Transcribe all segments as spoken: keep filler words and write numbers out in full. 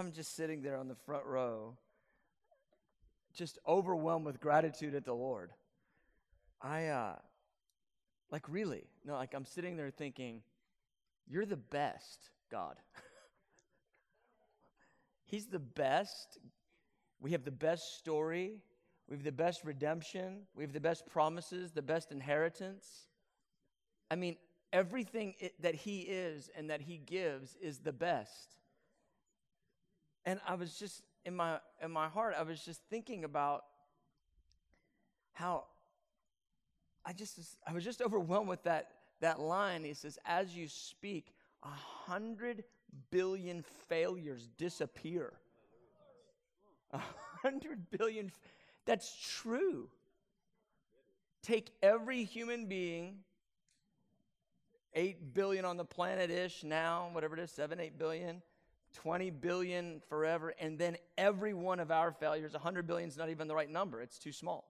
I'm just sitting there on the front row, just overwhelmed with gratitude at the Lord. I, uh, like really, no, like I'm sitting there thinking, you're the best, God. He's the best. We have the best story. We have the best redemption. We have the best promises, the best inheritance. I mean, everything it, that he is and that he gives is the best. And I was just, in my in my heart, I was just thinking about how I just I was just overwhelmed with that that line. He says, as you speak, a hundred billion failures disappear. A hundred billion, that's true. Take every human being, eight billion on the planet-ish now, whatever it is, seven, eight billion. twenty billion forever, and then every one of our failures, one hundred billion is not even the right number. It's too small.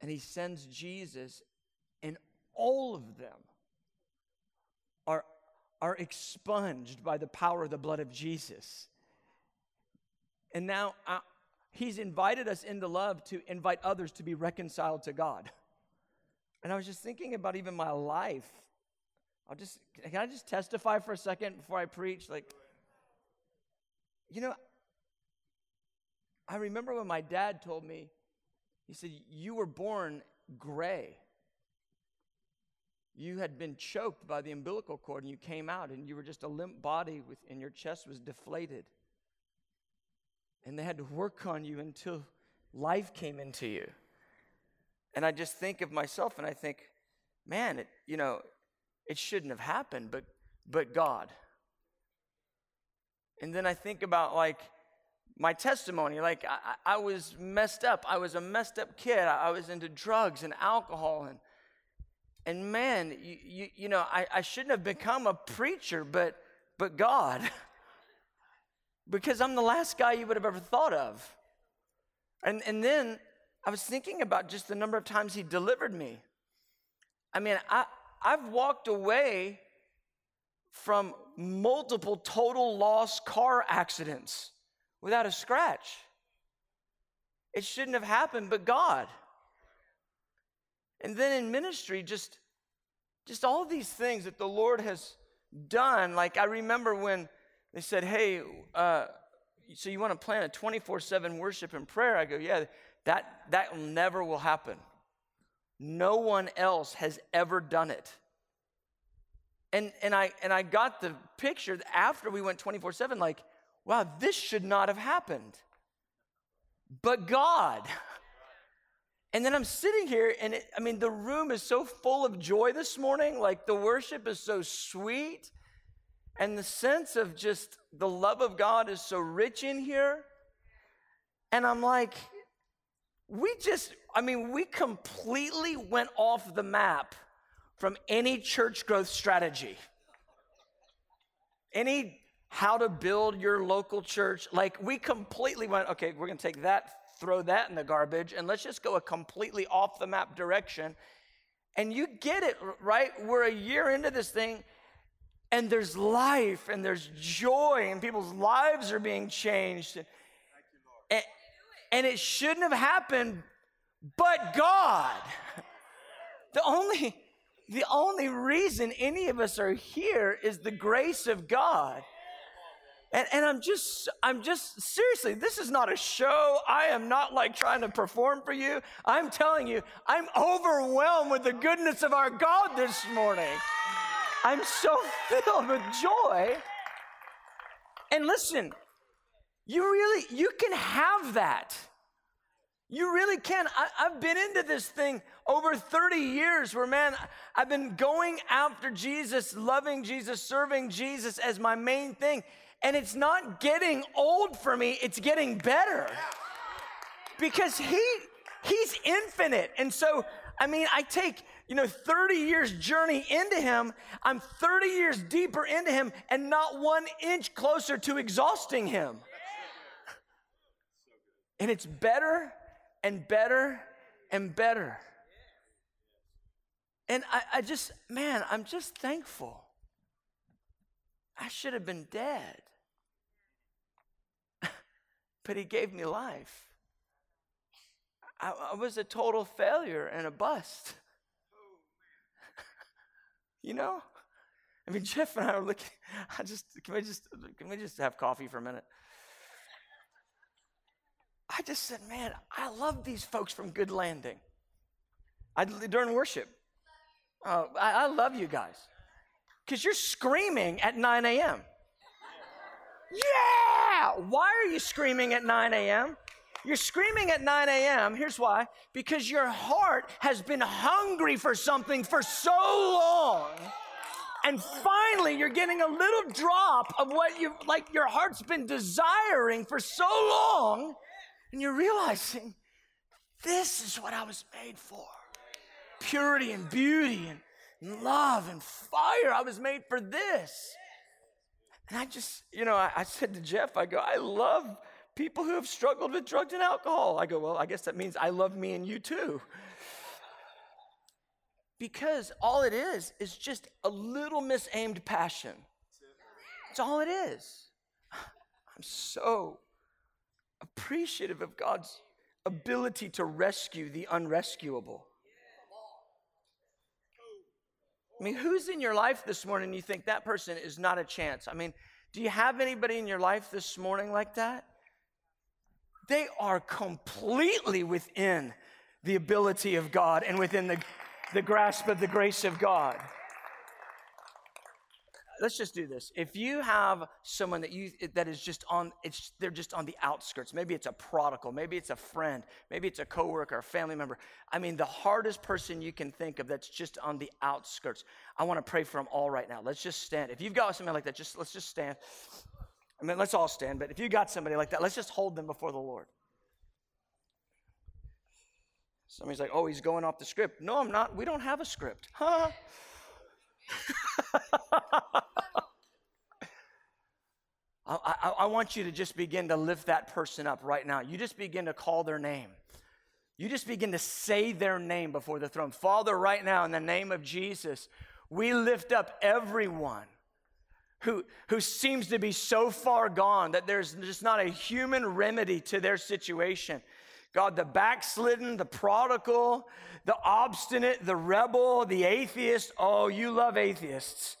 And he sends Jesus, and all of them are, are expunged by the power of the blood of Jesus. And now I, he's invited us into love to invite others to be reconciled to God. And I was just thinking about even my life. I'll just, can I just testify for a second before I preach? Like, you know, I remember when my dad told me, he said, you were born gray. You had been choked by the umbilical cord and you came out and you were just a limp body with, and your chest was deflated. And they had to work on you until life came into you. And I just think of myself and I think, man, it, you know, it shouldn't have happened, but but God. And then I think about, like, my testimony. Like, I, I was messed up. I was a messed up kid. I, I was into drugs and alcohol. And, and man, you, you, you know, I, I shouldn't have become a preacher, but, but God. Because I'm the last guy you would have ever thought of. And, and then I was thinking about just the number of times he delivered me. I mean, I... I've walked away from multiple total loss car accidents without a scratch. It shouldn't have happened, but God. And then in ministry, just, just all these things that the Lord has done. Like I remember when they said, hey, uh, so you want to plan a twenty-four seven worship and prayer? I go, yeah, that, that never will happen. No one else has ever done it. And and I and I got the picture after we went twenty-four seven, like, wow, this should not have happened. But God. And then I'm sitting here, and it, I mean, the room is so full of joy this morning. Like, the worship is so sweet. And the sense of just the love of God is so rich in here. And I'm like, we just, I mean, we completely went off the map from any church growth strategy. Any how to build your local church. Like, we completely went, okay, we're going to take that, throw that in the garbage, and let's just go a completely off the map direction. And you get it, right? We're a year into this thing, and there's life, and there's joy, and people's lives are being changed. Thank you, Lord. And, And it shouldn't have happened, but God. The only, the only reason any of us are here is the grace of God. And, and I'm just, I'm just, seriously, this is not a show. I am not like trying to perform for you. I'm telling you, I'm overwhelmed with the goodness of our God this morning. I'm so filled with joy. And listen, You really, you can have that. You really can. I, I've been into this thing over thirty years where, man, I've been going after Jesus, loving Jesus, serving Jesus as my main thing. And it's not getting old for me. It's getting better. Because he, he's infinite. And so, I mean, I take, you know, thirty years journey into him. I'm thirty years deeper into him and not one inch closer to exhausting him. And it's better and better and better. And I, I just, man, I'm just thankful. I I should have been dead. But he gave me life. I, I was a total failure and a bust. You know? I mean, Jeff and I were looking, I just, can we just, can we just have coffee for a minute? I just said, man, I love these folks from Good Landing. I, during worship, uh, I, I love you guys. Because you're screaming at nine a m Yeah! Why are you screaming at nine a m? You're screaming at nine a m Here's why. Because your heart has been hungry for something for so long. And finally, you're getting a little drop of what you like your heart's been desiring for so long. And you're realizing, this is what I was made for. Purity and beauty and love and fire. I was made for this. And I just, you know, I, I said to Jeff, I go, I love people who have struggled with drugs and alcohol. I go, well, I guess that means I love me and you too. Because all it is is just a little misaimed passion. That's all it is. I'm so appreciative of God's ability to rescue the unrescuable. I mean, who's in your life this morning you think that person is not a chance? I mean, do you have anybody in your life this morning like that? They are completely within the ability of God and within the the grasp of the grace of God. Let's just do this. If you have someone that you that is just on, it's they're just on the outskirts. Maybe it's a prodigal. Maybe it's a friend. Maybe it's a coworker, a family member. I mean, the hardest person you can think of that's just on the outskirts. I want to pray for them all right now. Let's just stand. If you've got somebody like that, just let's just stand. I mean, let's all stand. But if you got somebody like that, let's just hold them before the Lord. Somebody's like, oh, he's going off the script. No, I'm not. We don't have a script. Huh? I, I, I want you to just begin to lift that person up right now. You just begin to call their name. You just begin to say their name before the throne. Father, right now, in the name of Jesus, we lift up everyone who, who seems to be so far gone that there's just not a human remedy to their situation. God, the backslidden, the prodigal, the obstinate, the rebel, the atheist. Oh, you love atheists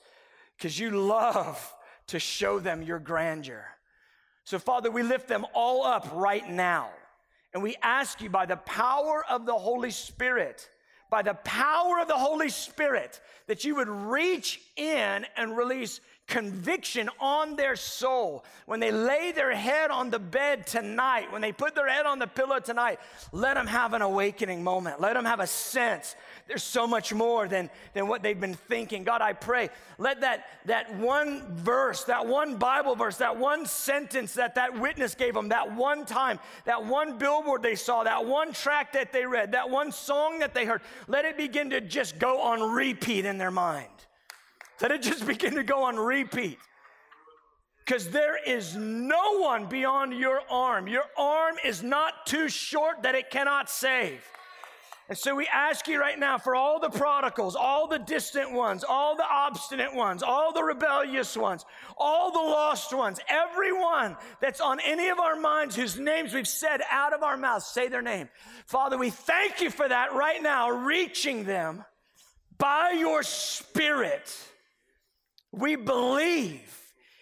because you love to show them your grandeur. So, Father, we lift them all up right now. And we ask you by the power of the Holy Spirit, by the power of the Holy Spirit, that you would reach in and release conviction on their soul. When they lay their head on the bed tonight, when they put their head on the pillow tonight, let them have an awakening moment. Let them have a sense. There's so much more than, than what they've been thinking. God, I pray, let that, that one verse, that one Bible verse, that one sentence that that witness gave them, that one time, that one billboard they saw, that one track that they read, that one song that they heard, let it begin to just go on repeat in their mind. Let it just begin to go on repeat. Because there is no one beyond your arm. Your arm is not too short that it cannot save. And so we ask you right now for all the prodigals, all the distant ones, all the obstinate ones, all the rebellious ones, all the lost ones, everyone that's on any of our minds whose names we've said out of our mouths, say their name. Father, we thank you for that right now, reaching them by your Spirit. We believe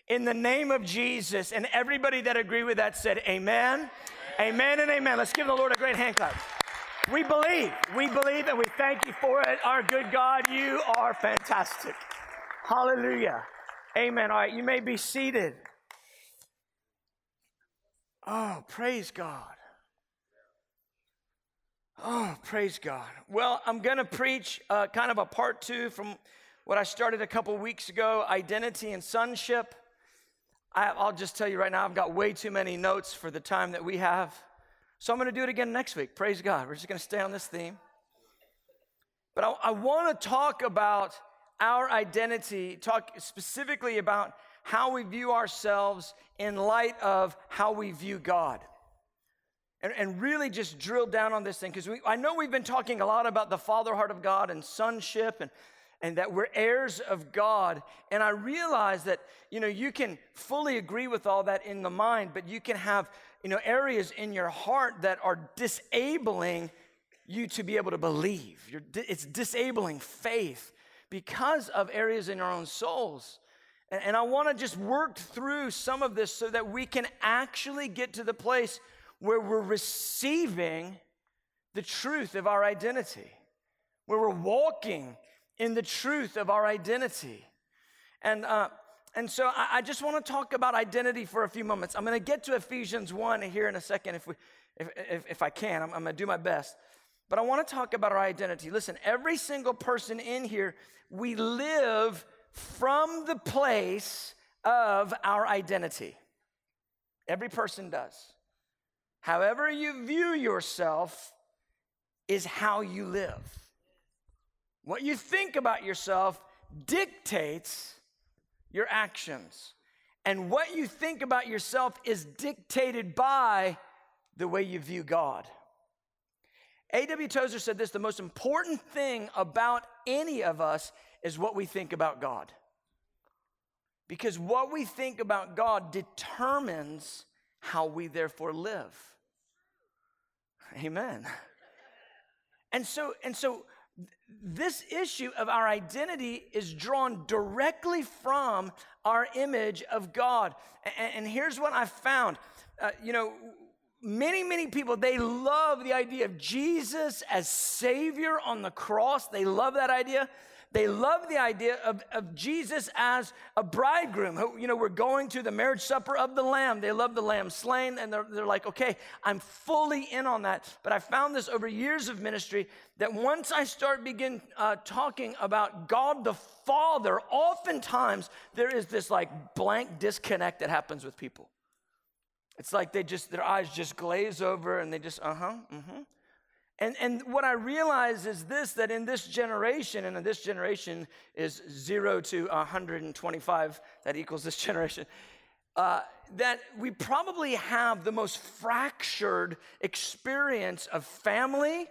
in the name of Jesus. And everybody that agreed with that said amen, amen, amen and amen. Let's give the Lord a great hand clap. We believe, we believe, and we thank you for it. Our good God, you are fantastic. Hallelujah. Amen. All right, you may be seated. Oh, praise God. Oh, praise God. Well, I'm going to preach uh, kind of a part two from what I started a couple weeks ago, identity and sonship. I, I'll just tell you right now, I've got way too many notes for the time that we have. So I'm going to do it again next week. Praise God. We're just going to stay on this theme. But I, I want to talk about our identity, talk specifically about how we view ourselves in light of how we view God. And, and really just drill down on this thing, because I know we've been talking a lot about the father heart of God and sonship and and that we're heirs of God. And I realize that, you know, you can fully agree with all that in the mind, but you can have, you know, areas in your heart that are disabling you to be able to believe. You're, it's disabling faith because of areas in our own souls. And, and I want to just work through some of this so that we can actually get to the place where we're receiving the truth of our identity, where we're walking in the truth of our identity. And, uh, and so I, I just want to talk about identity for a few moments. I'm going to get to Ephesians one here in a second if, we, if, if, if I can. I'm, I'm going to do my best. But I want to talk about our identity. Listen, every single person in here, we live from the place of our identity. Every person does. However you view yourself is how you live. What you think about yourself dictates your actions. And what you think about yourself is dictated by the way you view God. A W Tozer said this: the most important thing about any of us is what we think about God. Because what we think about God determines how we therefore live. Amen. And so, and so this issue of our identity is drawn directly from our image of God. And, and here's what I found. Uh, you know, many, many people, they love the idea of Jesus as Savior on the cross. They love that idea. They love the idea of, of Jesus as a bridegroom. Who, you know, we're going to the marriage supper of the Lamb. They love the Lamb slain, and they're, they're like, okay, I'm fully in on that. But I found this over years of ministry, that once I start begin uh, talking about God the Father, oftentimes there is this like blank disconnect that happens with people. It's like they just, their eyes just glaze over, and they just, uh-huh, mm-hmm. And, and what I realize is this, that in this generation, and in this generation is zero to one hundred twenty-five, that equals this generation, uh, that we probably have the most fractured experience of family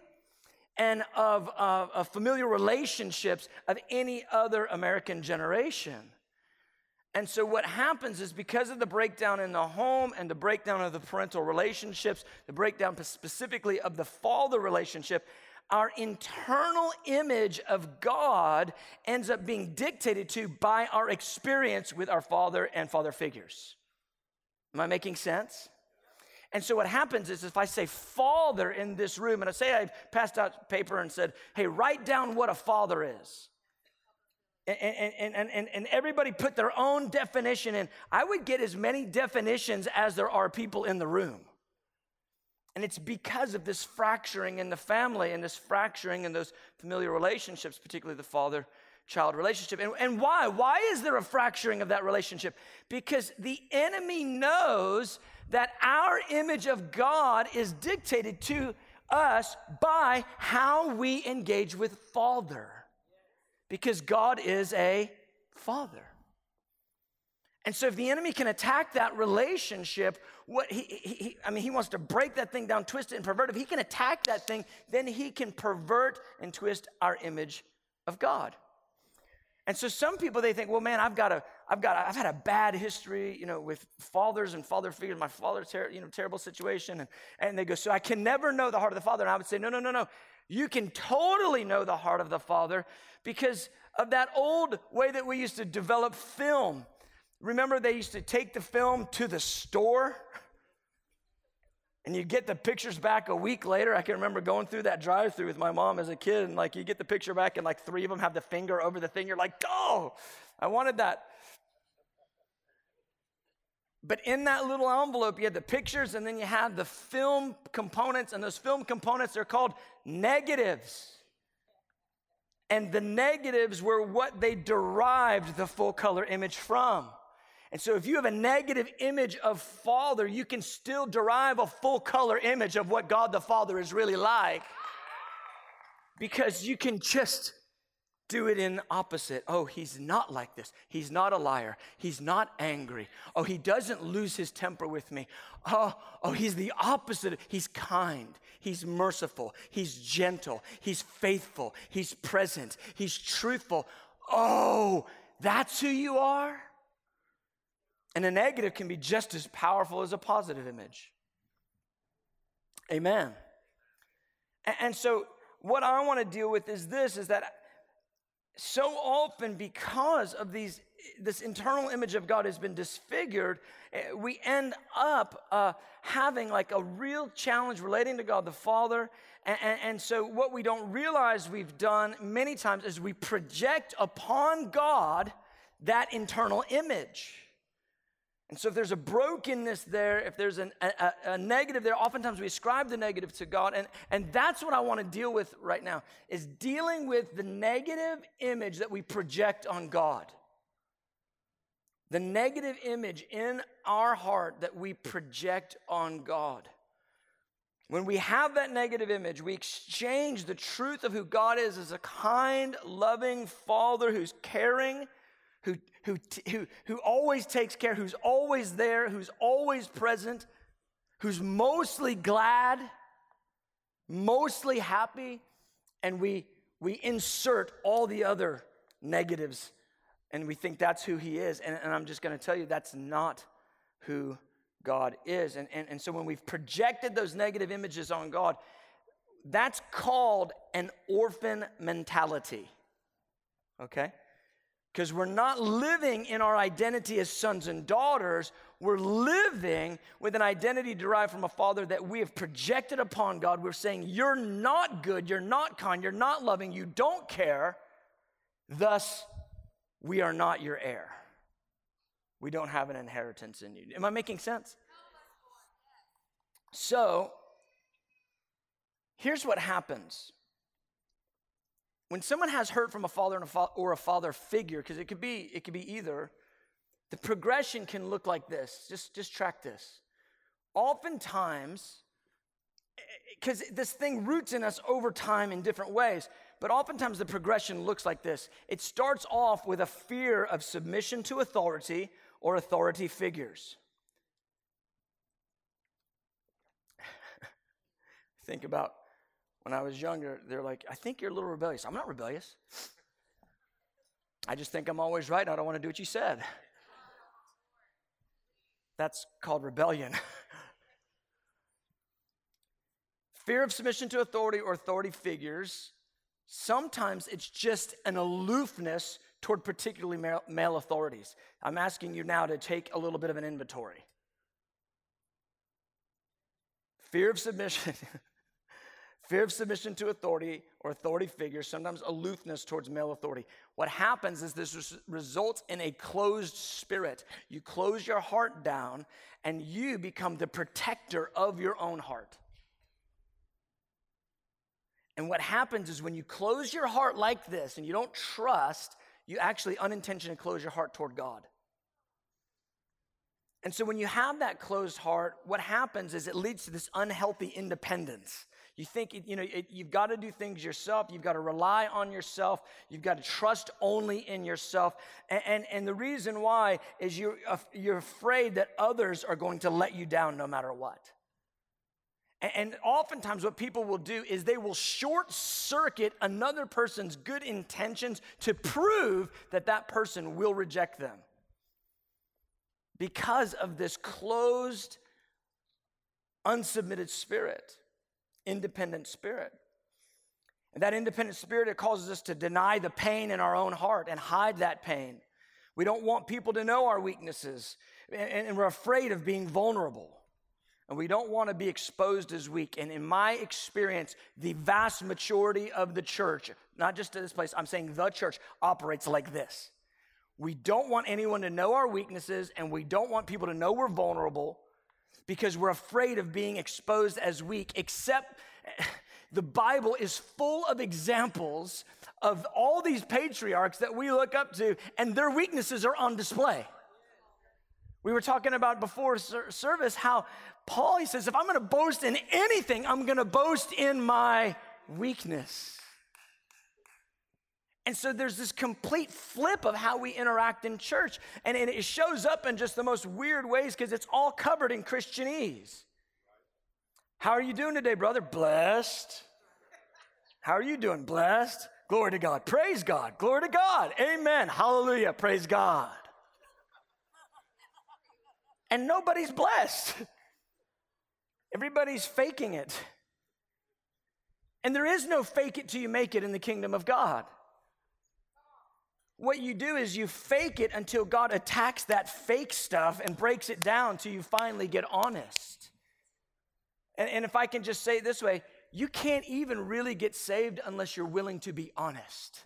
and of, uh, of familiar relationships of any other American generation. And so what happens is, because of the breakdown in the home and the breakdown of the parental relationships, the breakdown specifically of the father relationship, our internal image of God ends up being dictated to by our experience with our father and father figures. Am I making sense? And so what happens is, if I say father in this room, and I say I passed out paper and said, hey, write down what a father is. And, and, and, and everybody put their own definition in, I would get as many definitions as there are people in the room. And it's because of this fracturing in the family and this fracturing in those familiar relationships, particularly the father-child relationship. And, and why? Why is there a fracturing of that relationship? Because the enemy knows that our image of God is dictated to us by how we engage with Father. Because God is a father. And so if the enemy can attack that relationship, what he, he, he I mean, he wants to break that thing down, twist it, and pervert it. If he can attack that thing, then he can pervert and twist our image of God. And so some people, they think, well, man, I've got a, I've got, a, I've had a bad history, you know, with fathers and father figures. My father's, ter- you know, terrible situation, and and they go, so I can never know the heart of the Father. And I would say, no, no, no, no. You can totally know the heart of the Father because of that old way that we used to develop film. Remember, they used to take the film to the store, and you get the pictures back a week later. I can remember going through that drive-thru with my mom as a kid, and like you get the picture back, and like three of them have the finger over the thing. You're like, oh, I wanted that. But in that little envelope, you had the pictures, and then you had the film components, and those film components are called negatives. And the negatives were what they derived the full color image from. And so if you have a negative image of Father, you can still derive a full color image of what God the Father is really like, because you can just Do it in opposite. Oh, he's not like this. He's not a liar. He's not angry. Oh, he doesn't lose his temper with me. Oh, oh, he's the opposite. He's kind. He's merciful. He's gentle. He's faithful. He's present. He's truthful. Oh, that's who you are? And a negative can be just as powerful as a positive image. Amen. And so what I want to deal with is this, is that so often, because of these, this internal image of God has been disfigured, we end up uh, having like a real challenge relating to God the Father. And, and, and so what we don't realize we've done many times is we project upon God that internal image. And so if there's a brokenness there, if there's an, a, a negative there, oftentimes we ascribe the negative to God. And, and that's what I want to deal with right now, is dealing with the negative image that we project on God. The negative image in our heart that we project on God. When we have that negative image, we exchange the truth of who God is as a kind, loving Father who's caring, Who, who, who, who always takes care, who's always there, who's always present, who's mostly glad, mostly happy, and we, we insert all the other negatives, and we think that's who he is. And, and I'm just going to tell you, that's not who God is. And, and, and so when we've projected those negative images on God, that's called an orphan mentality, okay? Because we're not living in our identity as sons and daughters. We're living with an identity derived from a Father that we have projected upon God. We're saying, you're not good, you're not kind, you're not loving, you don't care. Thus, we are not your heir. We don't have an inheritance in you. Am I making sense? So, here's what happens. When someone has hurt from a father and a fa- or a father figure, because it could be it could be either, the progression can look like this. Just, just track this. Oftentimes, because this thing roots in us over time in different ways, but oftentimes the progression looks like this. It starts off with a fear of submission to authority or authority figures. Think about when I was younger, they're like, I think you're a little rebellious. I'm not rebellious. I just think I'm always right and I don't want to do what you said. That's called rebellion. Fear of submission to authority or authority figures. Sometimes it's just an aloofness toward particularly male, male authorities. I'm asking you now to take a little bit of an inventory. Fear of submission. Fear of submission to authority or authority figures, sometimes aloofness towards male authority. What happens is this res- results in a closed spirit. You close your heart down and you become the protector of your own heart. And what happens is when you close your heart like this and you don't trust, you actually unintentionally close your heart toward God. And so when you have that closed heart, what happens is it leads to this unhealthy independence. You think, you know, it, you've got to do things yourself. You've got to rely on yourself. You've got to trust only in yourself. And, and, and the reason why is you're, you're afraid that others are going to let you down no matter what. And, and oftentimes what people will do is they will short circuit another person's good intentions to prove that that person will reject them because of this closed, unsubmitted spirit. Independent spirit. And that independent spirit, it causes us to deny the pain in our own heart and hide that pain. We don't want people to know our weaknesses, and, and we're afraid of being vulnerable. And we don't want to be exposed as weak. And in my experience, the vast majority of the church, not just to this place, I'm saying the church operates like this. We don't want anyone to know our weaknesses, and we don't want people to know we're vulnerable, because we're afraid of being exposed as weak, except the Bible is full of examples of all these patriarchs that we look up to, and their weaknesses are on display. We were talking about before service how Paul, he says, if I'm going to boast in anything, I'm going to boast in my weakness. And so there's this complete flip of how we interact in church. And, and it shows up in just the most weird ways because it's all covered in Christianese. How are you doing today, brother? Blessed. How are you doing? Blessed. Glory to God. Praise God. Glory to God. Amen. Hallelujah. Praise God. And nobody's blessed. Everybody's faking it. And there is no fake it till you make it in the kingdom of God. What you do is you fake it until God attacks that fake stuff and breaks it down till you finally get honest. And, and if I can just say it this way, you can't even really get saved unless you're willing to be honest.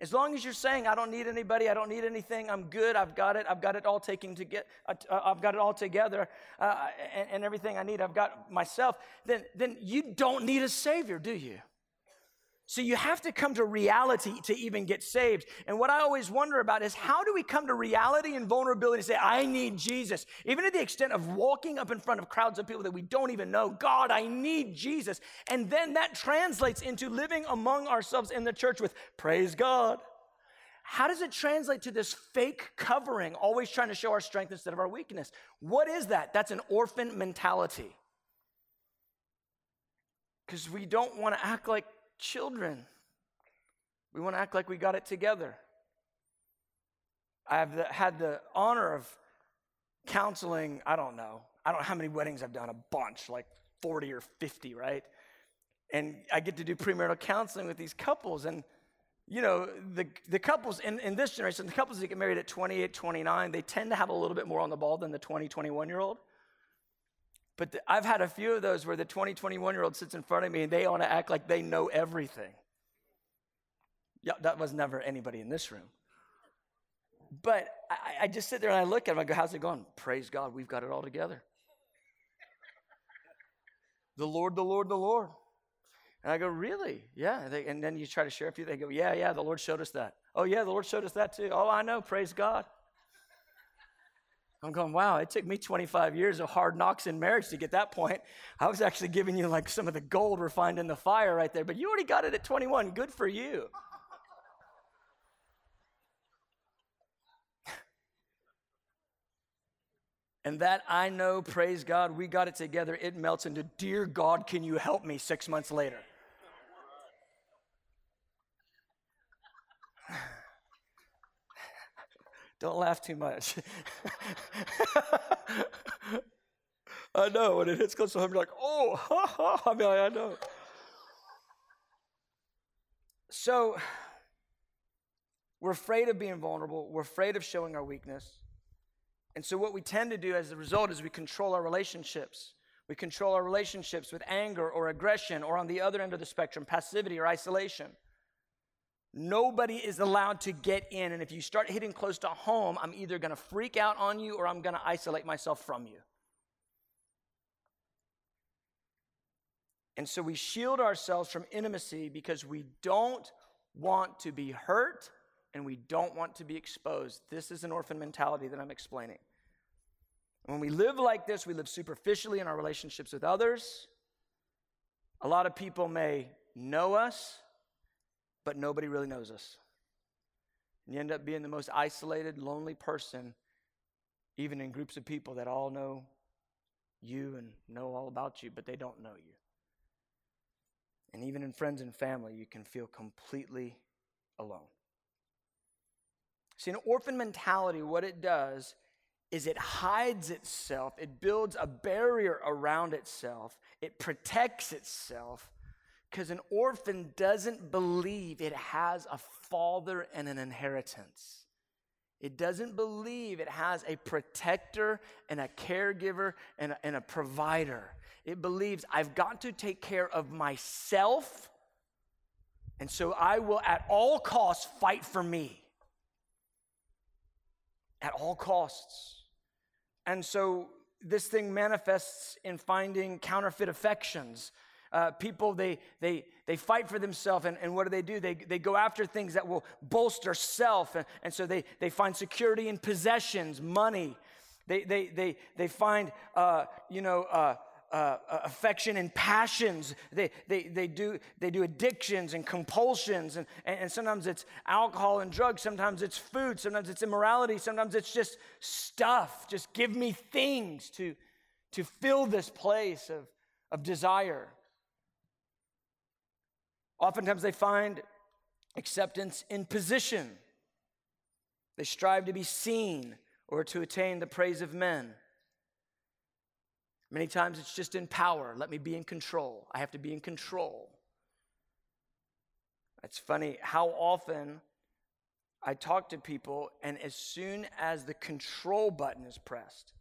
As long as you're saying, I don't need anybody, I don't need anything, I'm good, I've got it, I've got it all taken to get, uh, I've got it all together, uh, and, and everything I need, I've got myself, then, then you don't need a Savior, do you? So you have to come to reality to even get saved. And what I always wonder about is how do we come to reality and vulnerability and say, I need Jesus, even to the extent of walking up in front of crowds of people that we don't even know, God, I need Jesus. And then that translates into living among ourselves in the church with praise God. How does it translate to this fake covering, always trying to show our strength instead of our weakness? What is that? That's an orphan mentality. Because we don't want to act like children. We want to act like we got it together. I've had the honor of counseling, I don't know, I don't know how many weddings I've done, a bunch, like forty or fifty, right? And I get to do premarital counseling with these couples. And, you know, the, the couples in, in this generation, the couples that get married at twenty-eight, twenty-nine, they tend to have a little bit more on the ball than the twenty, twenty-one-year-old. But the, I've had a few of those where the twenty, twenty-one-year-old sits in front of me and they want to act like they know everything. Yeah, that was never anybody in this room. But I, I just sit there and I look at them. I go, how's it going? Praise God, we've got it all together. The Lord, the Lord, the Lord. And I go, really? Yeah. And, they, and then you try to share a few. They go, yeah, yeah, the Lord showed us that. Oh, yeah, the Lord showed us that too. Oh, I know, praise God. I'm going, wow, it took me twenty-five years of hard knocks in marriage to get that point. I was actually giving you like some of the gold refined in the fire right there, but you already got it at twenty-one. Good for you. And that I know, praise God, we got it together. It melts into, dear God, can you help me six months later? Don't laugh too much. I know, when it hits close to home, you're like, oh, ha, ha. I mean, I know. So we're afraid of being vulnerable. We're afraid of showing our weakness. And so what we tend to do as a result is we control our relationships. We control our relationships with anger or aggression or, on the other end of the spectrum, passivity or isolation. Nobody is allowed to get in, and if you start hitting close to home, I'm either going to freak out on you or I'm going to isolate myself from you. And so we shield ourselves from intimacy because we don't want to be hurt and we don't want to be exposed. This is an orphan mentality that I'm explaining. When we live like this, we live superficially in our relationships with others. A lot of people may know us, but nobody really knows us. And you end up being the most isolated, lonely person, even in groups of people that all know you and know all about you, but they don't know you. And even in friends and family, you can feel completely alone. See, an orphan mentality, what it does is it hides itself. It builds a barrier around itself. It protects itself. Because an orphan doesn't believe it has a father and an inheritance. It doesn't believe it has a protector and a caregiver and a, and a provider. It believes I've got to take care of myself, and so I will at all costs fight for me. At all costs. And so this thing manifests in finding counterfeit affections. Uh, people, they, they, they fight for themselves, and, and what do they do? They, they go after things that will bolster self, and, and so they, they find security in possessions, money. They, they, they, they find, uh, you know, uh, uh, uh, affection and passions. They, they, they, do, they do addictions and compulsions, and, and sometimes it's alcohol and drugs. Sometimes it's food. Sometimes it's immorality. Sometimes it's just stuff. Just give me things to, to fill this place of, of desire. Oftentimes they find acceptance in position. They strive to be seen or to attain the praise of men. Many times it's just in power. Let me be in control. I have to be in control. It's funny how often I talk to people, and as soon as the control button is pressed,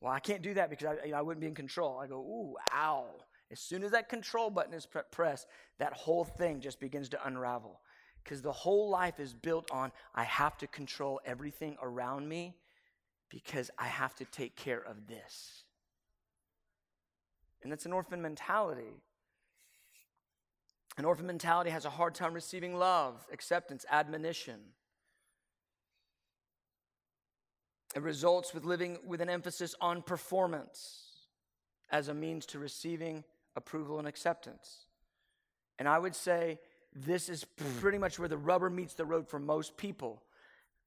well, I can't do that because I, you know, I wouldn't be in control. I go, ooh, ow. As soon as that control button is pressed, that whole thing just begins to unravel. Because the whole life is built on, I have to control everything around me because I have to take care of this. And that's an orphan mentality. An orphan mentality has a hard time receiving love, acceptance, admonition. It results with living with an emphasis on performance as a means to receiving approval and acceptance. And I would say, this is pretty much where the rubber meets the road for most people,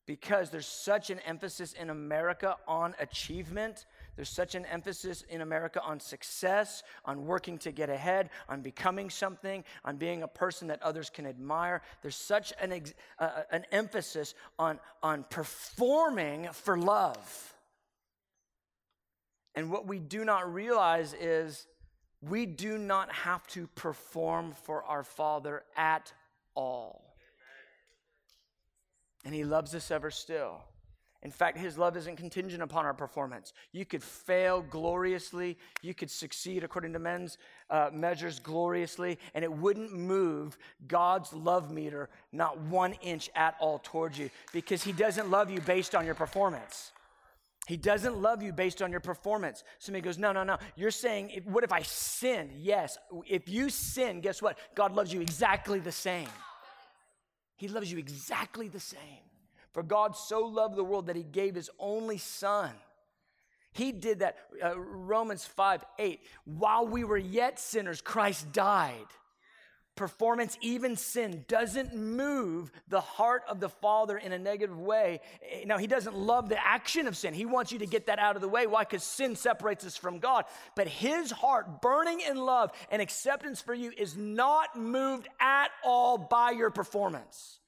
because there's such an emphasis in America on achievement. There's such an emphasis in America on success, on working to get ahead, on becoming something, on being a person that others can admire. There's such an, ex uh, an emphasis on, on performing for love. And what we do not realize is, we do not have to perform for our Father at all. And He loves us ever still. In fact, His love isn't contingent upon our performance. You could fail gloriously. You could succeed according to men's uh, measures gloriously. And it wouldn't move God's love meter not one inch at all towards you, because He doesn't love you based on your performance. He doesn't love you based on your performance. Somebody goes, no, no, no. You're saying, what if I sinned? Yes. If you sin, guess what? God loves you exactly the same. He loves you exactly the same. For God so loved the world that He gave His only Son. He did that. Uh, Romans five, eight. While we were yet sinners, Christ died. Performance, even sin, doesn't move the heart of the Father in a negative way. Now, He doesn't love the action of sin. He wants you to get that out of the way. Why? Because sin separates us from God. But His heart, burning in love and acceptance for you, is not moved at all by your performance.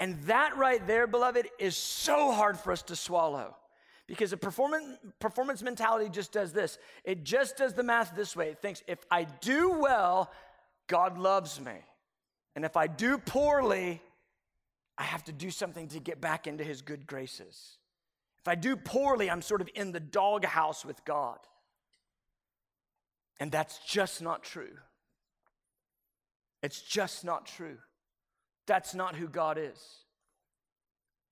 And that right there, beloved, is so hard for us to swallow. Because a performance, performance mentality just does this. It just does the math this way. It thinks, if I do well, God loves me. And if I do poorly, I have to do something to get back into His good graces. If I do poorly, I'm sort of in the doghouse with God. And that's just not true. It's just not true. That's not who God is.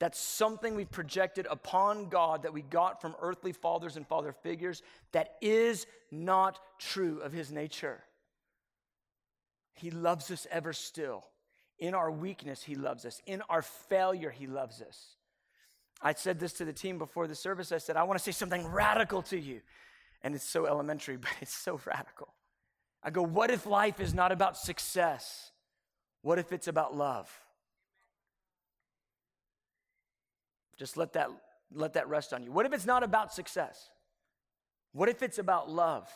That's something we projected upon God that we got from earthly fathers and father figures that is not true of His nature. He loves us ever still. In our weakness, He loves us. In our failure, He loves us. I said this to the team before the service. I said, I want to say something radical to you. And it's so elementary, but it's so radical. I go, what if life is not about success? What if it's about love? Just let that, let that rest on you. What if it's not about success? What if it's about love?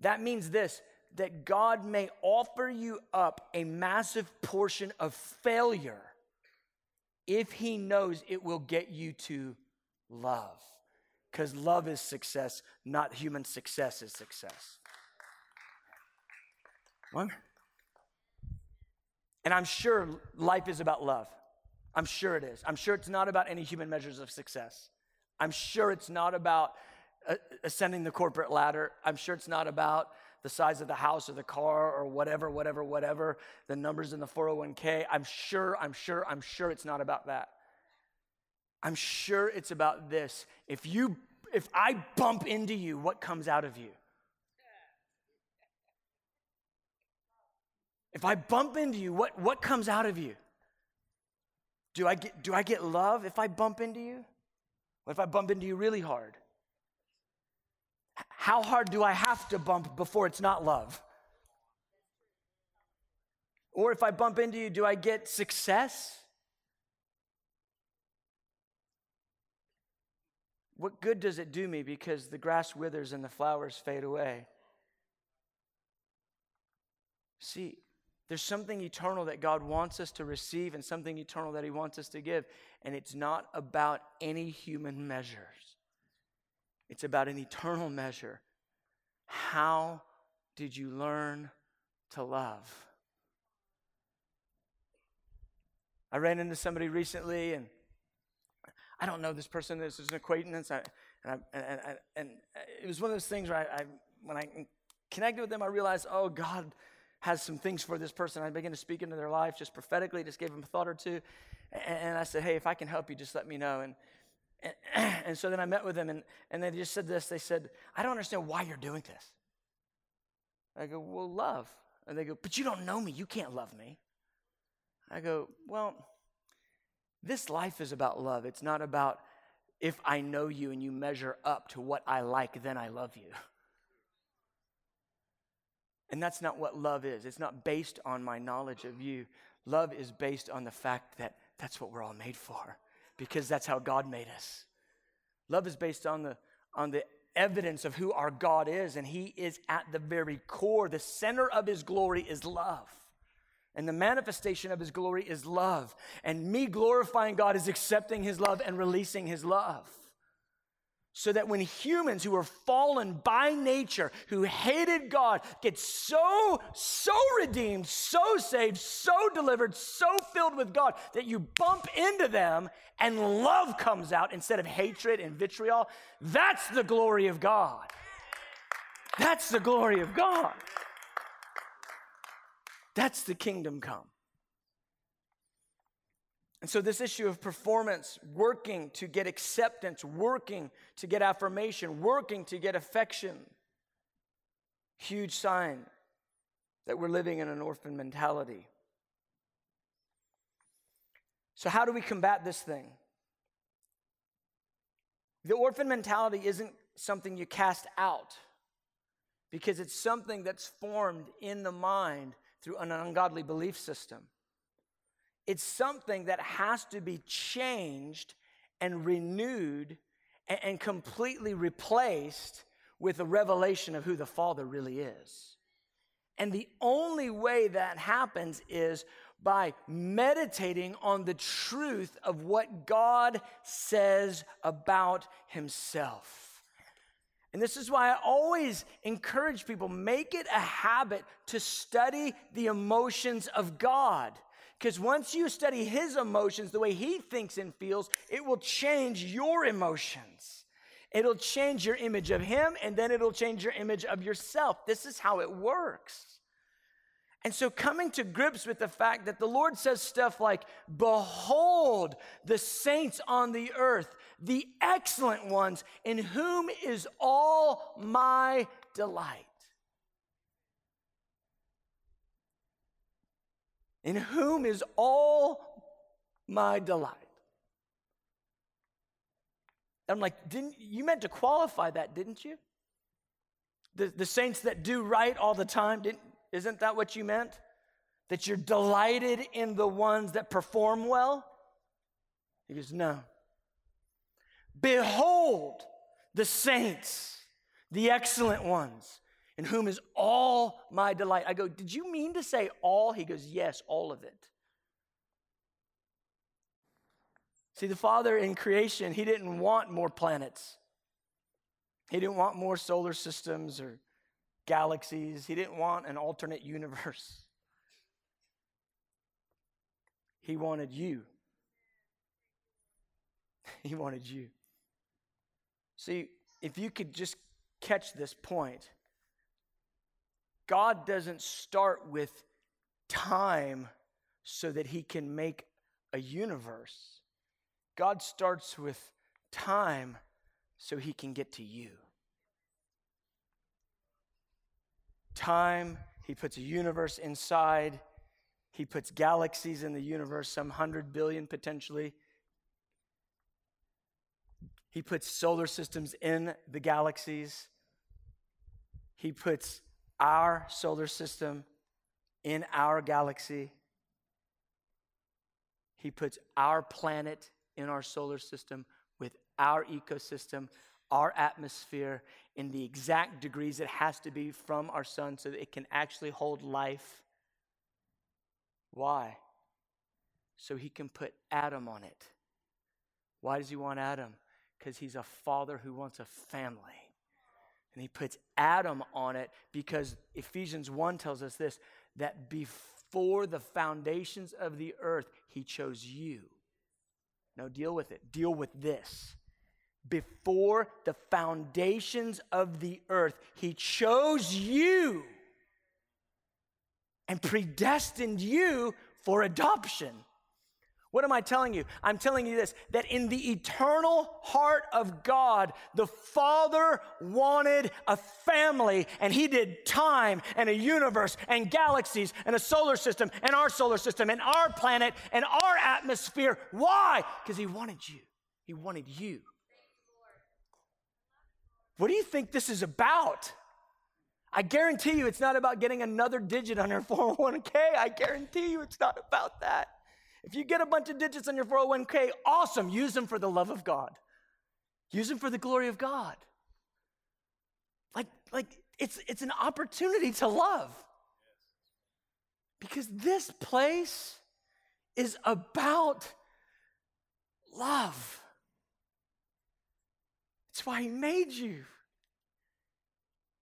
That means this, that God may offer you up a massive portion of failure if He knows it will get you to love. Because love is success, not human success is success. What? And I'm sure life is about love. I'm sure it is. I'm sure it's not about any human measures of success. I'm sure it's not about ascending the corporate ladder. I'm sure it's not about the size of the house or the car or whatever, whatever, whatever, the numbers in the four oh one K. I'm sure, I'm sure, I'm sure it's not about that. I'm sure it's about this. If you, if I bump into you, what comes out of you? If I bump into you, what, what comes out of you? Do I get, do I get love if I bump into you? What if I bump into you really hard? how hard do I have to bump before it's not love? Or if I bump into you, do I get success? What good does it do me because the grass withers and the flowers fade away? See, there's something eternal that God wants us to receive and something eternal that he wants us to give. And it's not about any human measures. It's about an eternal measure. How did you learn to love? I ran into somebody recently, and I don't know this person. This is an acquaintance. I, and, I, and, I, and it was one of those things where I, I, when I connected with them, I realized, oh, God has some things for this person. I began to speak into their life just prophetically, just gave them a thought or two. And, and I said, hey, if I can help you, just let me know. And, and, and so then I met with them, and, and they just said this. They said, I don't understand why you're doing this. I go, well, love. And they go, but you don't know me. You can't love me. I go, well, this life is about love. It's not about if I know you and you measure up to what I like, then I love you. And that's not what love is. It's not based on my knowledge of you. Love is based on the fact that that's what we're all made for, because that's how God made us. Love is based on the, on the evidence of who our God is, and he is at the very core. The center of his glory is love. And the manifestation of his glory is love. And me glorifying God is accepting his love and releasing his love. So that when humans who are fallen by nature, who hated God, get so, so redeemed, so saved, so delivered, so filled with God, that you bump into them and love comes out instead of hatred and vitriol, that's the glory of God. That's the glory of God. That's the kingdom come. And so this issue of performance, working to get acceptance, working to get affirmation, working to get affection, huge sign that we're living in an orphan mentality. So how do we combat this thing? The orphan mentality isn't something you cast out, because it's something that's formed in the mind through an ungodly belief system. It's something that has to be changed and renewed and, and completely replaced with a revelation of who the Father really is. And the only way that happens is by meditating on the truth of what God says about himself. And this is why I always encourage people, make it a habit to study the emotions of God. Because once you study his emotions, the way he thinks and feels, it will change your emotions. It'll change your image of him, and then it'll change your image of yourself. This is how it works. And so coming to grips with the fact that the Lord says stuff like, behold the saints on the earth, the excellent ones, in whom is all my delight. In whom is all my delight. I'm like, didn't you meant to qualify that, didn't you? The, the saints that do right all the time, didn't, isn't that what you meant? That you're delighted in the ones that perform well? He goes, no. Behold the saints, the excellent ones, in whom is all my delight. I go, did you mean to say all? He goes, yes, all of it. See, the Father in creation, he didn't want more planets. He didn't want more solar systems or galaxies. He didn't want an alternate universe. He wanted you. He wanted you. See, if you could just catch this point, God doesn't start with time so that he can make a universe. God starts with time so he can get to you. Time, he puts a universe inside. He puts galaxies in the universe, some hundred billion potentially. He puts solar systems in the galaxies. He puts our solar system in our galaxy. He puts our planet in our solar system with our ecosystem, our atmosphere, in the exact degrees it has to be from our sun so that it can actually hold life. Why? So he can put Adam on it. Why does he want Adam? Because he's a father who wants a family. And he puts Adam on it because Ephesians one tells us this, that before the foundations of the earth, he chose you. Now deal with it. Deal with this. Before the foundations of the earth, he chose you and predestined you for adoption. What am I telling you? I'm telling you this, that in the eternal heart of God, the Father wanted a family, and he did time and a universe and galaxies and a solar system and our solar system and our planet and our atmosphere. Why? Because he wanted you. He wanted you. What do you think this is about? I guarantee you it's not about getting another digit on your four oh one k. I guarantee you it's not about that. If you get a bunch of digits on your four oh one k, awesome. Use them for the love of God. Use them for the glory of God. Like, like it's, it's an opportunity to love. Because this place is about love. That's why he made you.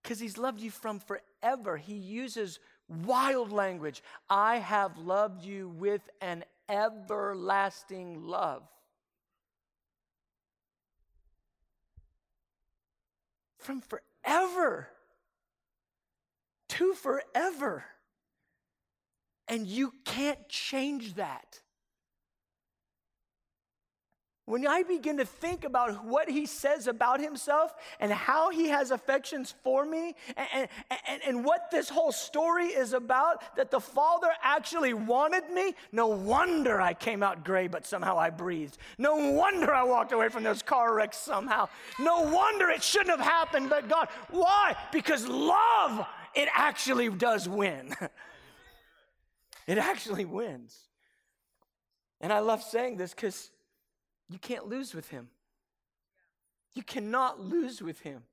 Because he's loved you from forever. He uses wild language. I have loved you with an everlasting love. From forever to forever. And you can't change that. When I begin to think about what he says about himself and how he has affections for me and, and, and what this whole story is about, that the Father actually wanted me, no wonder I came out gray, but somehow I breathed. No wonder I walked away from those car wrecks somehow. No wonder it shouldn't have happened, but God. Why? Because love, it actually does win. It actually wins. And I love saying this because you can't lose with him. You cannot lose with him.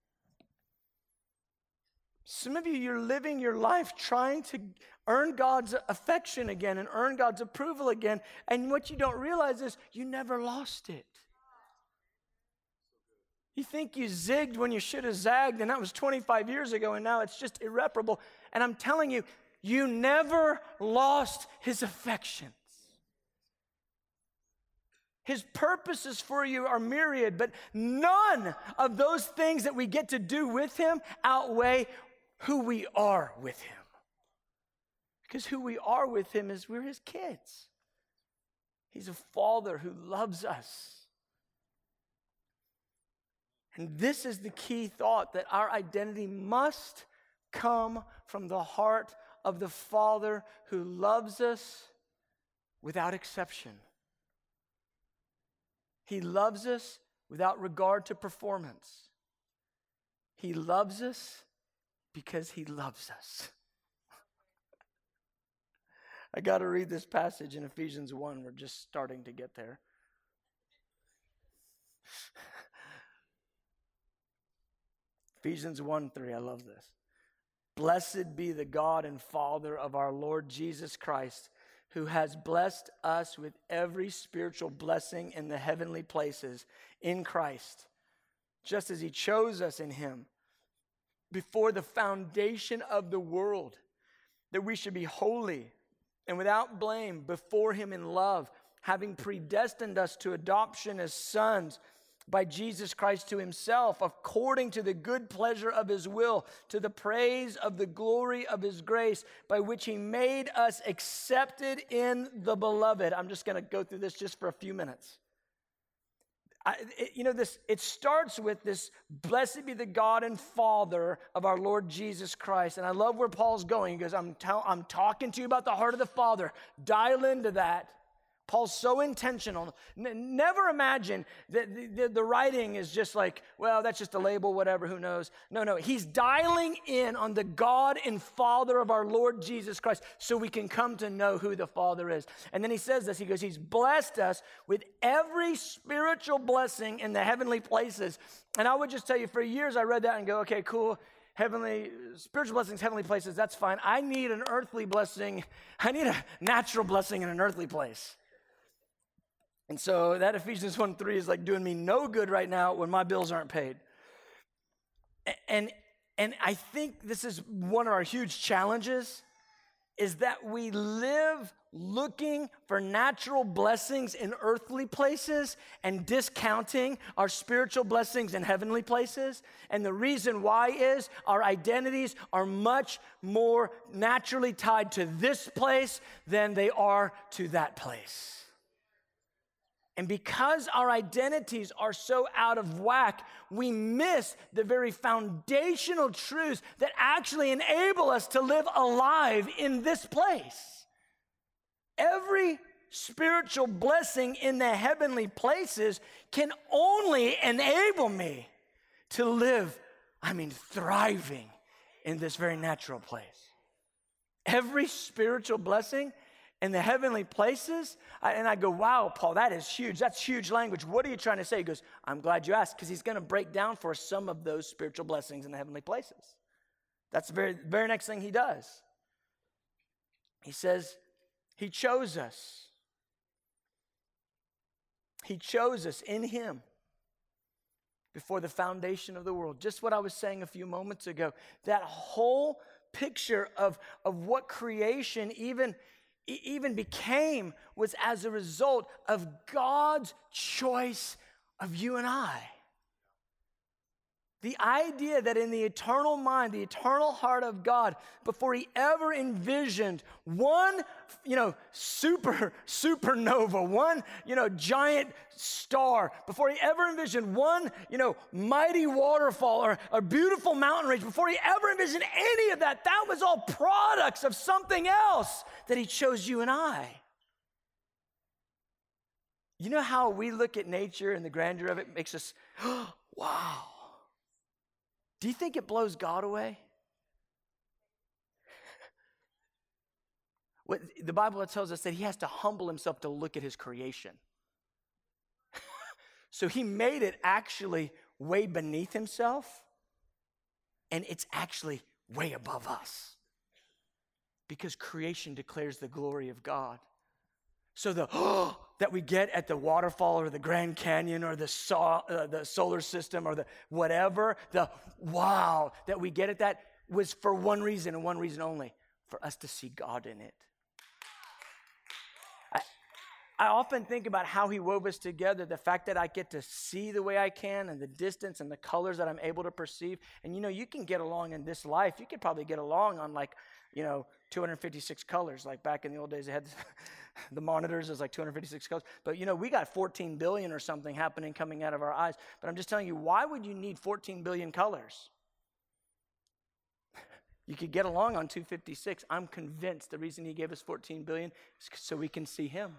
Some of you, you're living your life trying to earn God's affection again and earn God's approval again. And what you don't realize is you never lost it. You think you zigged when you should have zagged, and that was twenty-five years ago, and now it's just irreparable. And I'm telling you, you never lost his affection. His purposes for you are myriad, but none of those things that we get to do with him outweigh who we are with him. Because who we are with him is we're his kids. He's a father who loves us. And this is the key thought, that our identity must come from the heart of the Father who loves us without exception. He loves us without regard to performance. He loves us because he loves us. I got to read this passage in Ephesians one. We're just starting to get there. Ephesians one three, I love this. Blessed be the God and Father of our Lord Jesus Christ, who has blessed us with every spiritual blessing in the heavenly places in Christ, just as he chose us in him before the foundation of the world, that we should be holy and without blame before him in love, having predestined us to adoption as sons by Jesus Christ to himself, according to the good pleasure of his will, to the praise of the glory of his grace, by which he made us accepted in the beloved. I'm just going to go through this just for a few minutes. I, it, you know, this it starts with this, blessed be the God and Father of our Lord Jesus Christ. And I love where Paul's going. He goes, I'm, ta- I'm talking to you about the heart of the Father. Dial into that. Paul's so intentional. N- never imagine that the, the, the writing is just like, well, that's just a label, whatever, who knows. No, no, he's dialing in on the God and Father of our Lord Jesus Christ so we can come to know who the Father is. And then he says this, he goes, he's blessed us with every spiritual blessing in the heavenly places. And I would just tell you, for years I read that and go, okay, cool. Heavenly, spiritual blessings, heavenly places, that's fine. I need an earthly blessing. I need a natural blessing in an earthly place. And so that Ephesians one three is like doing me no good right now when my bills aren't paid. And, and I think this is one of our huge challenges, is that we live looking for natural blessings in earthly places and discounting our spiritual blessings in heavenly places. And the reason why is our identities are much more naturally tied to this place than they are to that place. And because our identities are so out of whack, we miss the very foundational truths that actually enable us to live alive in this place. Every spiritual blessing in the heavenly places can only enable me to live, I mean, thriving in this very natural place. Every spiritual blessing in the heavenly places, I, and I go, wow, Paul, that is huge. That's huge language. What are you trying to say? He goes, I'm glad you asked, because he's going to break down for us some of those spiritual blessings in the heavenly places. That's the very, very next thing he does. He says, He chose us. He chose us in Him before the foundation of the world. Just what I was saying a few moments ago, that whole picture of, of what creation even, even became was as a result of God's choice of you and I. The idea that in the eternal mind, the eternal heart of God, before he ever envisioned one, you know, super, supernova, one, you know, giant star, before he ever envisioned one, you know, mighty waterfall or a beautiful mountain range, before he ever envisioned any of that, that was all products of something else that he chose you and I. You know how we look at nature and the grandeur of it makes us, oh, wow. Do you think it blows God away? What, the Bible tells us that he has to humble himself to look at his creation. So he made it actually way beneath himself, and it's actually way above us because creation declares the glory of God. So the oh, that we get at the waterfall or the Grand Canyon or the, so, uh, the solar system or the whatever, the wow that we get at that was for one reason and one reason only, for us to see God in it. I, I often think about how he wove us together, the fact that I get to see the way I can and the distance and the colors that I'm able to perceive. And, you know, you can get along in this life. You could probably get along on, like, you know, two hundred fifty-six colors. Like back in the old days, they had the monitors, it was like two hundred fifty-six colors. But you know, we got fourteen billion or something happening coming out of our eyes. But I'm just telling you, why would you need fourteen billion colors? You could get along on two fifty-six. I'm convinced the reason he gave us fourteen billion is so we can see him.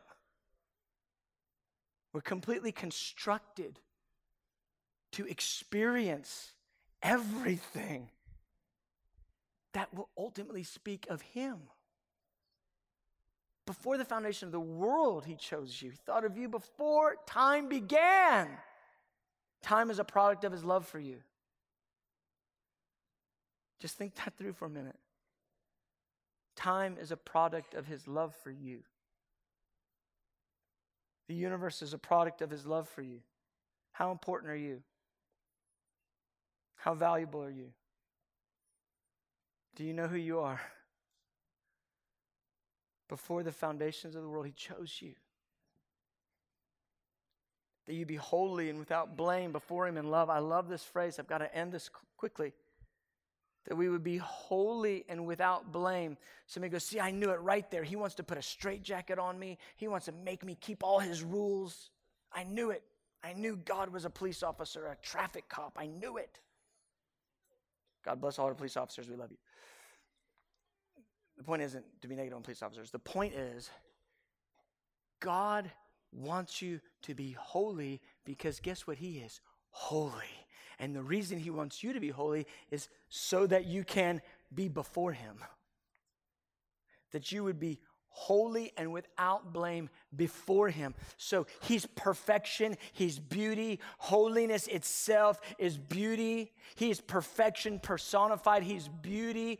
We're completely constructed to experience everything that will ultimately speak of him. Before the foundation of the world, he chose you. He thought of you before time began. Time is a product of his love for you. Just think that through for a minute. Time is a product of his love for you. The universe is a product of his love for you. How important are you? How valuable are you? Do you know who you are? Before the foundations of the world, he chose you. That you be holy and without blame before him in love. I love this phrase. I've got to end this quickly. That we would be holy and without blame. Somebody goes, see, I knew it right there. He wants to put a straitjacket on me. He wants to make me keep all his rules. I knew it. I knew God was a police officer, a traffic cop. I knew it. God bless all the police officers. We love you. The point isn't to be negative on police officers. The point is, God wants you to be holy because guess what? He is holy. And the reason he wants you to be holy is so that you can be before him. That you would be holy and without blame before him. So he's perfection, he's beauty, holiness itself is beauty. He is perfection personified, he's beauty,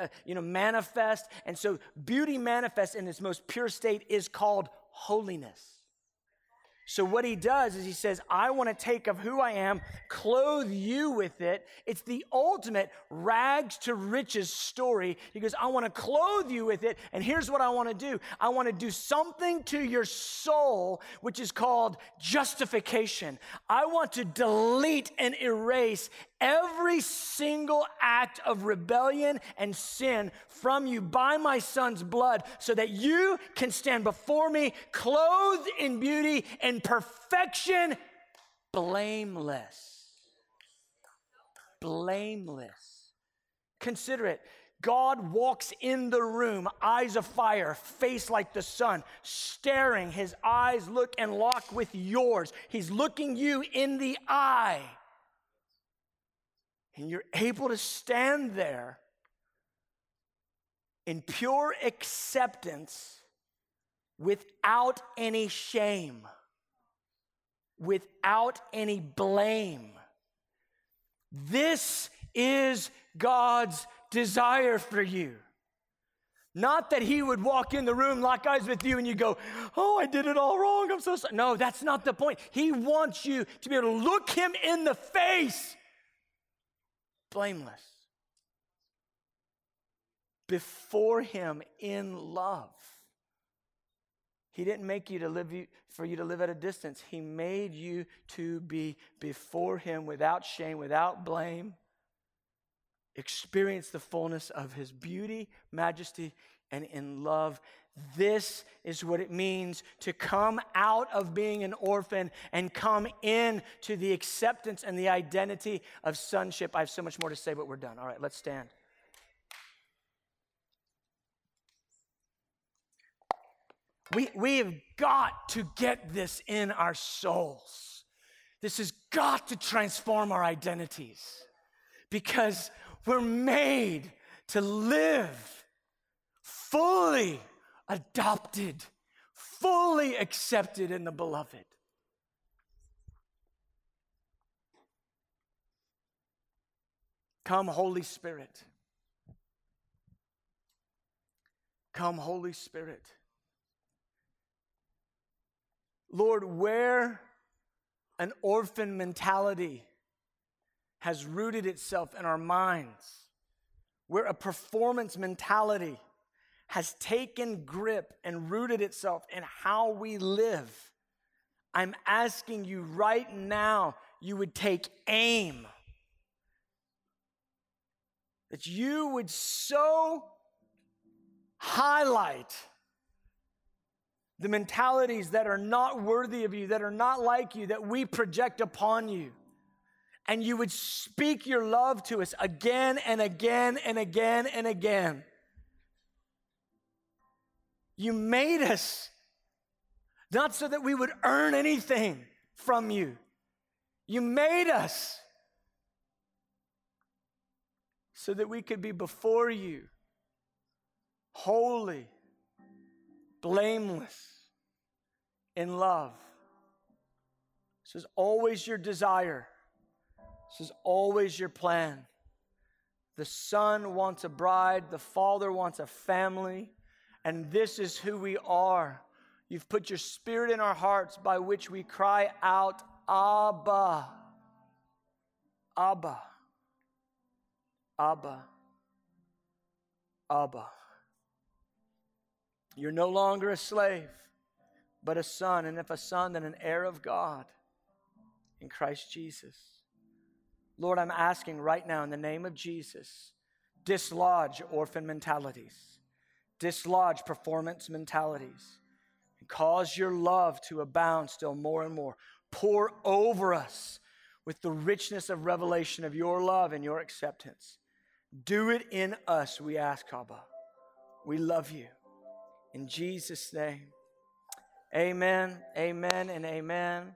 uh, you know, manifest. And so beauty manifest in its most pure state is called holiness. So what he does is he says, I want to take of who I am, clothe you with it. It's the ultimate rags to riches story. He goes, I want to clothe you with it. And here's what I want to do. I want to do something to your soul, which is called justification. I want to delete and erase every single act of rebellion and sin from you by my son's blood so that you can stand before me, clothed in beauty and perfection, blameless. Blameless. Consider it. God walks in the room, eyes of fire, face like the sun, staring. His eyes look and lock with yours. He's looking you in the eye. And you're able to stand there in pure acceptance without any shame. Without any blame. This is God's desire for you. Not that he would walk in the room, lock eyes with you, and you go, oh, I did it all wrong, I'm so sorry. No, that's not the point. He wants you to be able to look him in the face, blameless, before him in love. He didn't make you to live for you to live at a distance. He made you to be before him without shame, without blame. Experience the fullness of his beauty, majesty, and in love. This is what it means to come out of being an orphan and come in to the acceptance and the identity of sonship. I have so much more to say, but we're done. All right, let's stand. We, we have got to get this in our souls. This has got to transform our identities because we're made to live fully adopted, fully accepted in the beloved. Come, Holy Spirit. Come, Holy Spirit. Lord, where an orphan mentality has rooted itself in our minds, where a performance mentality has taken grip and rooted itself in how we live, I'm asking you right now, you would take aim, that you would so highlight the mentalities that are not worthy of you, that are not like you, that we project upon you. And you would speak your love to us again and again and again and again. You made us not so that we would earn anything from you. You made us so that we could be before you, holy, blameless, in love. This is always your desire. This is always your plan. The son wants a bride. The father wants a family. And this is who we are. You've put your spirit in our hearts by which we cry out, Abba, Abba, Abba, Abba. You're no longer a slave, but a son. And if a son, then an heir of God in Christ Jesus. Lord, I'm asking right now in the name of Jesus, dislodge orphan mentalities. Dislodge performance mentalities. And cause your love to abound still more and more. Pour over us with the richness of revelation of your love and your acceptance. Do it in us, we ask, Abba. We love you. In Jesus' name, Amen, amen, and amen.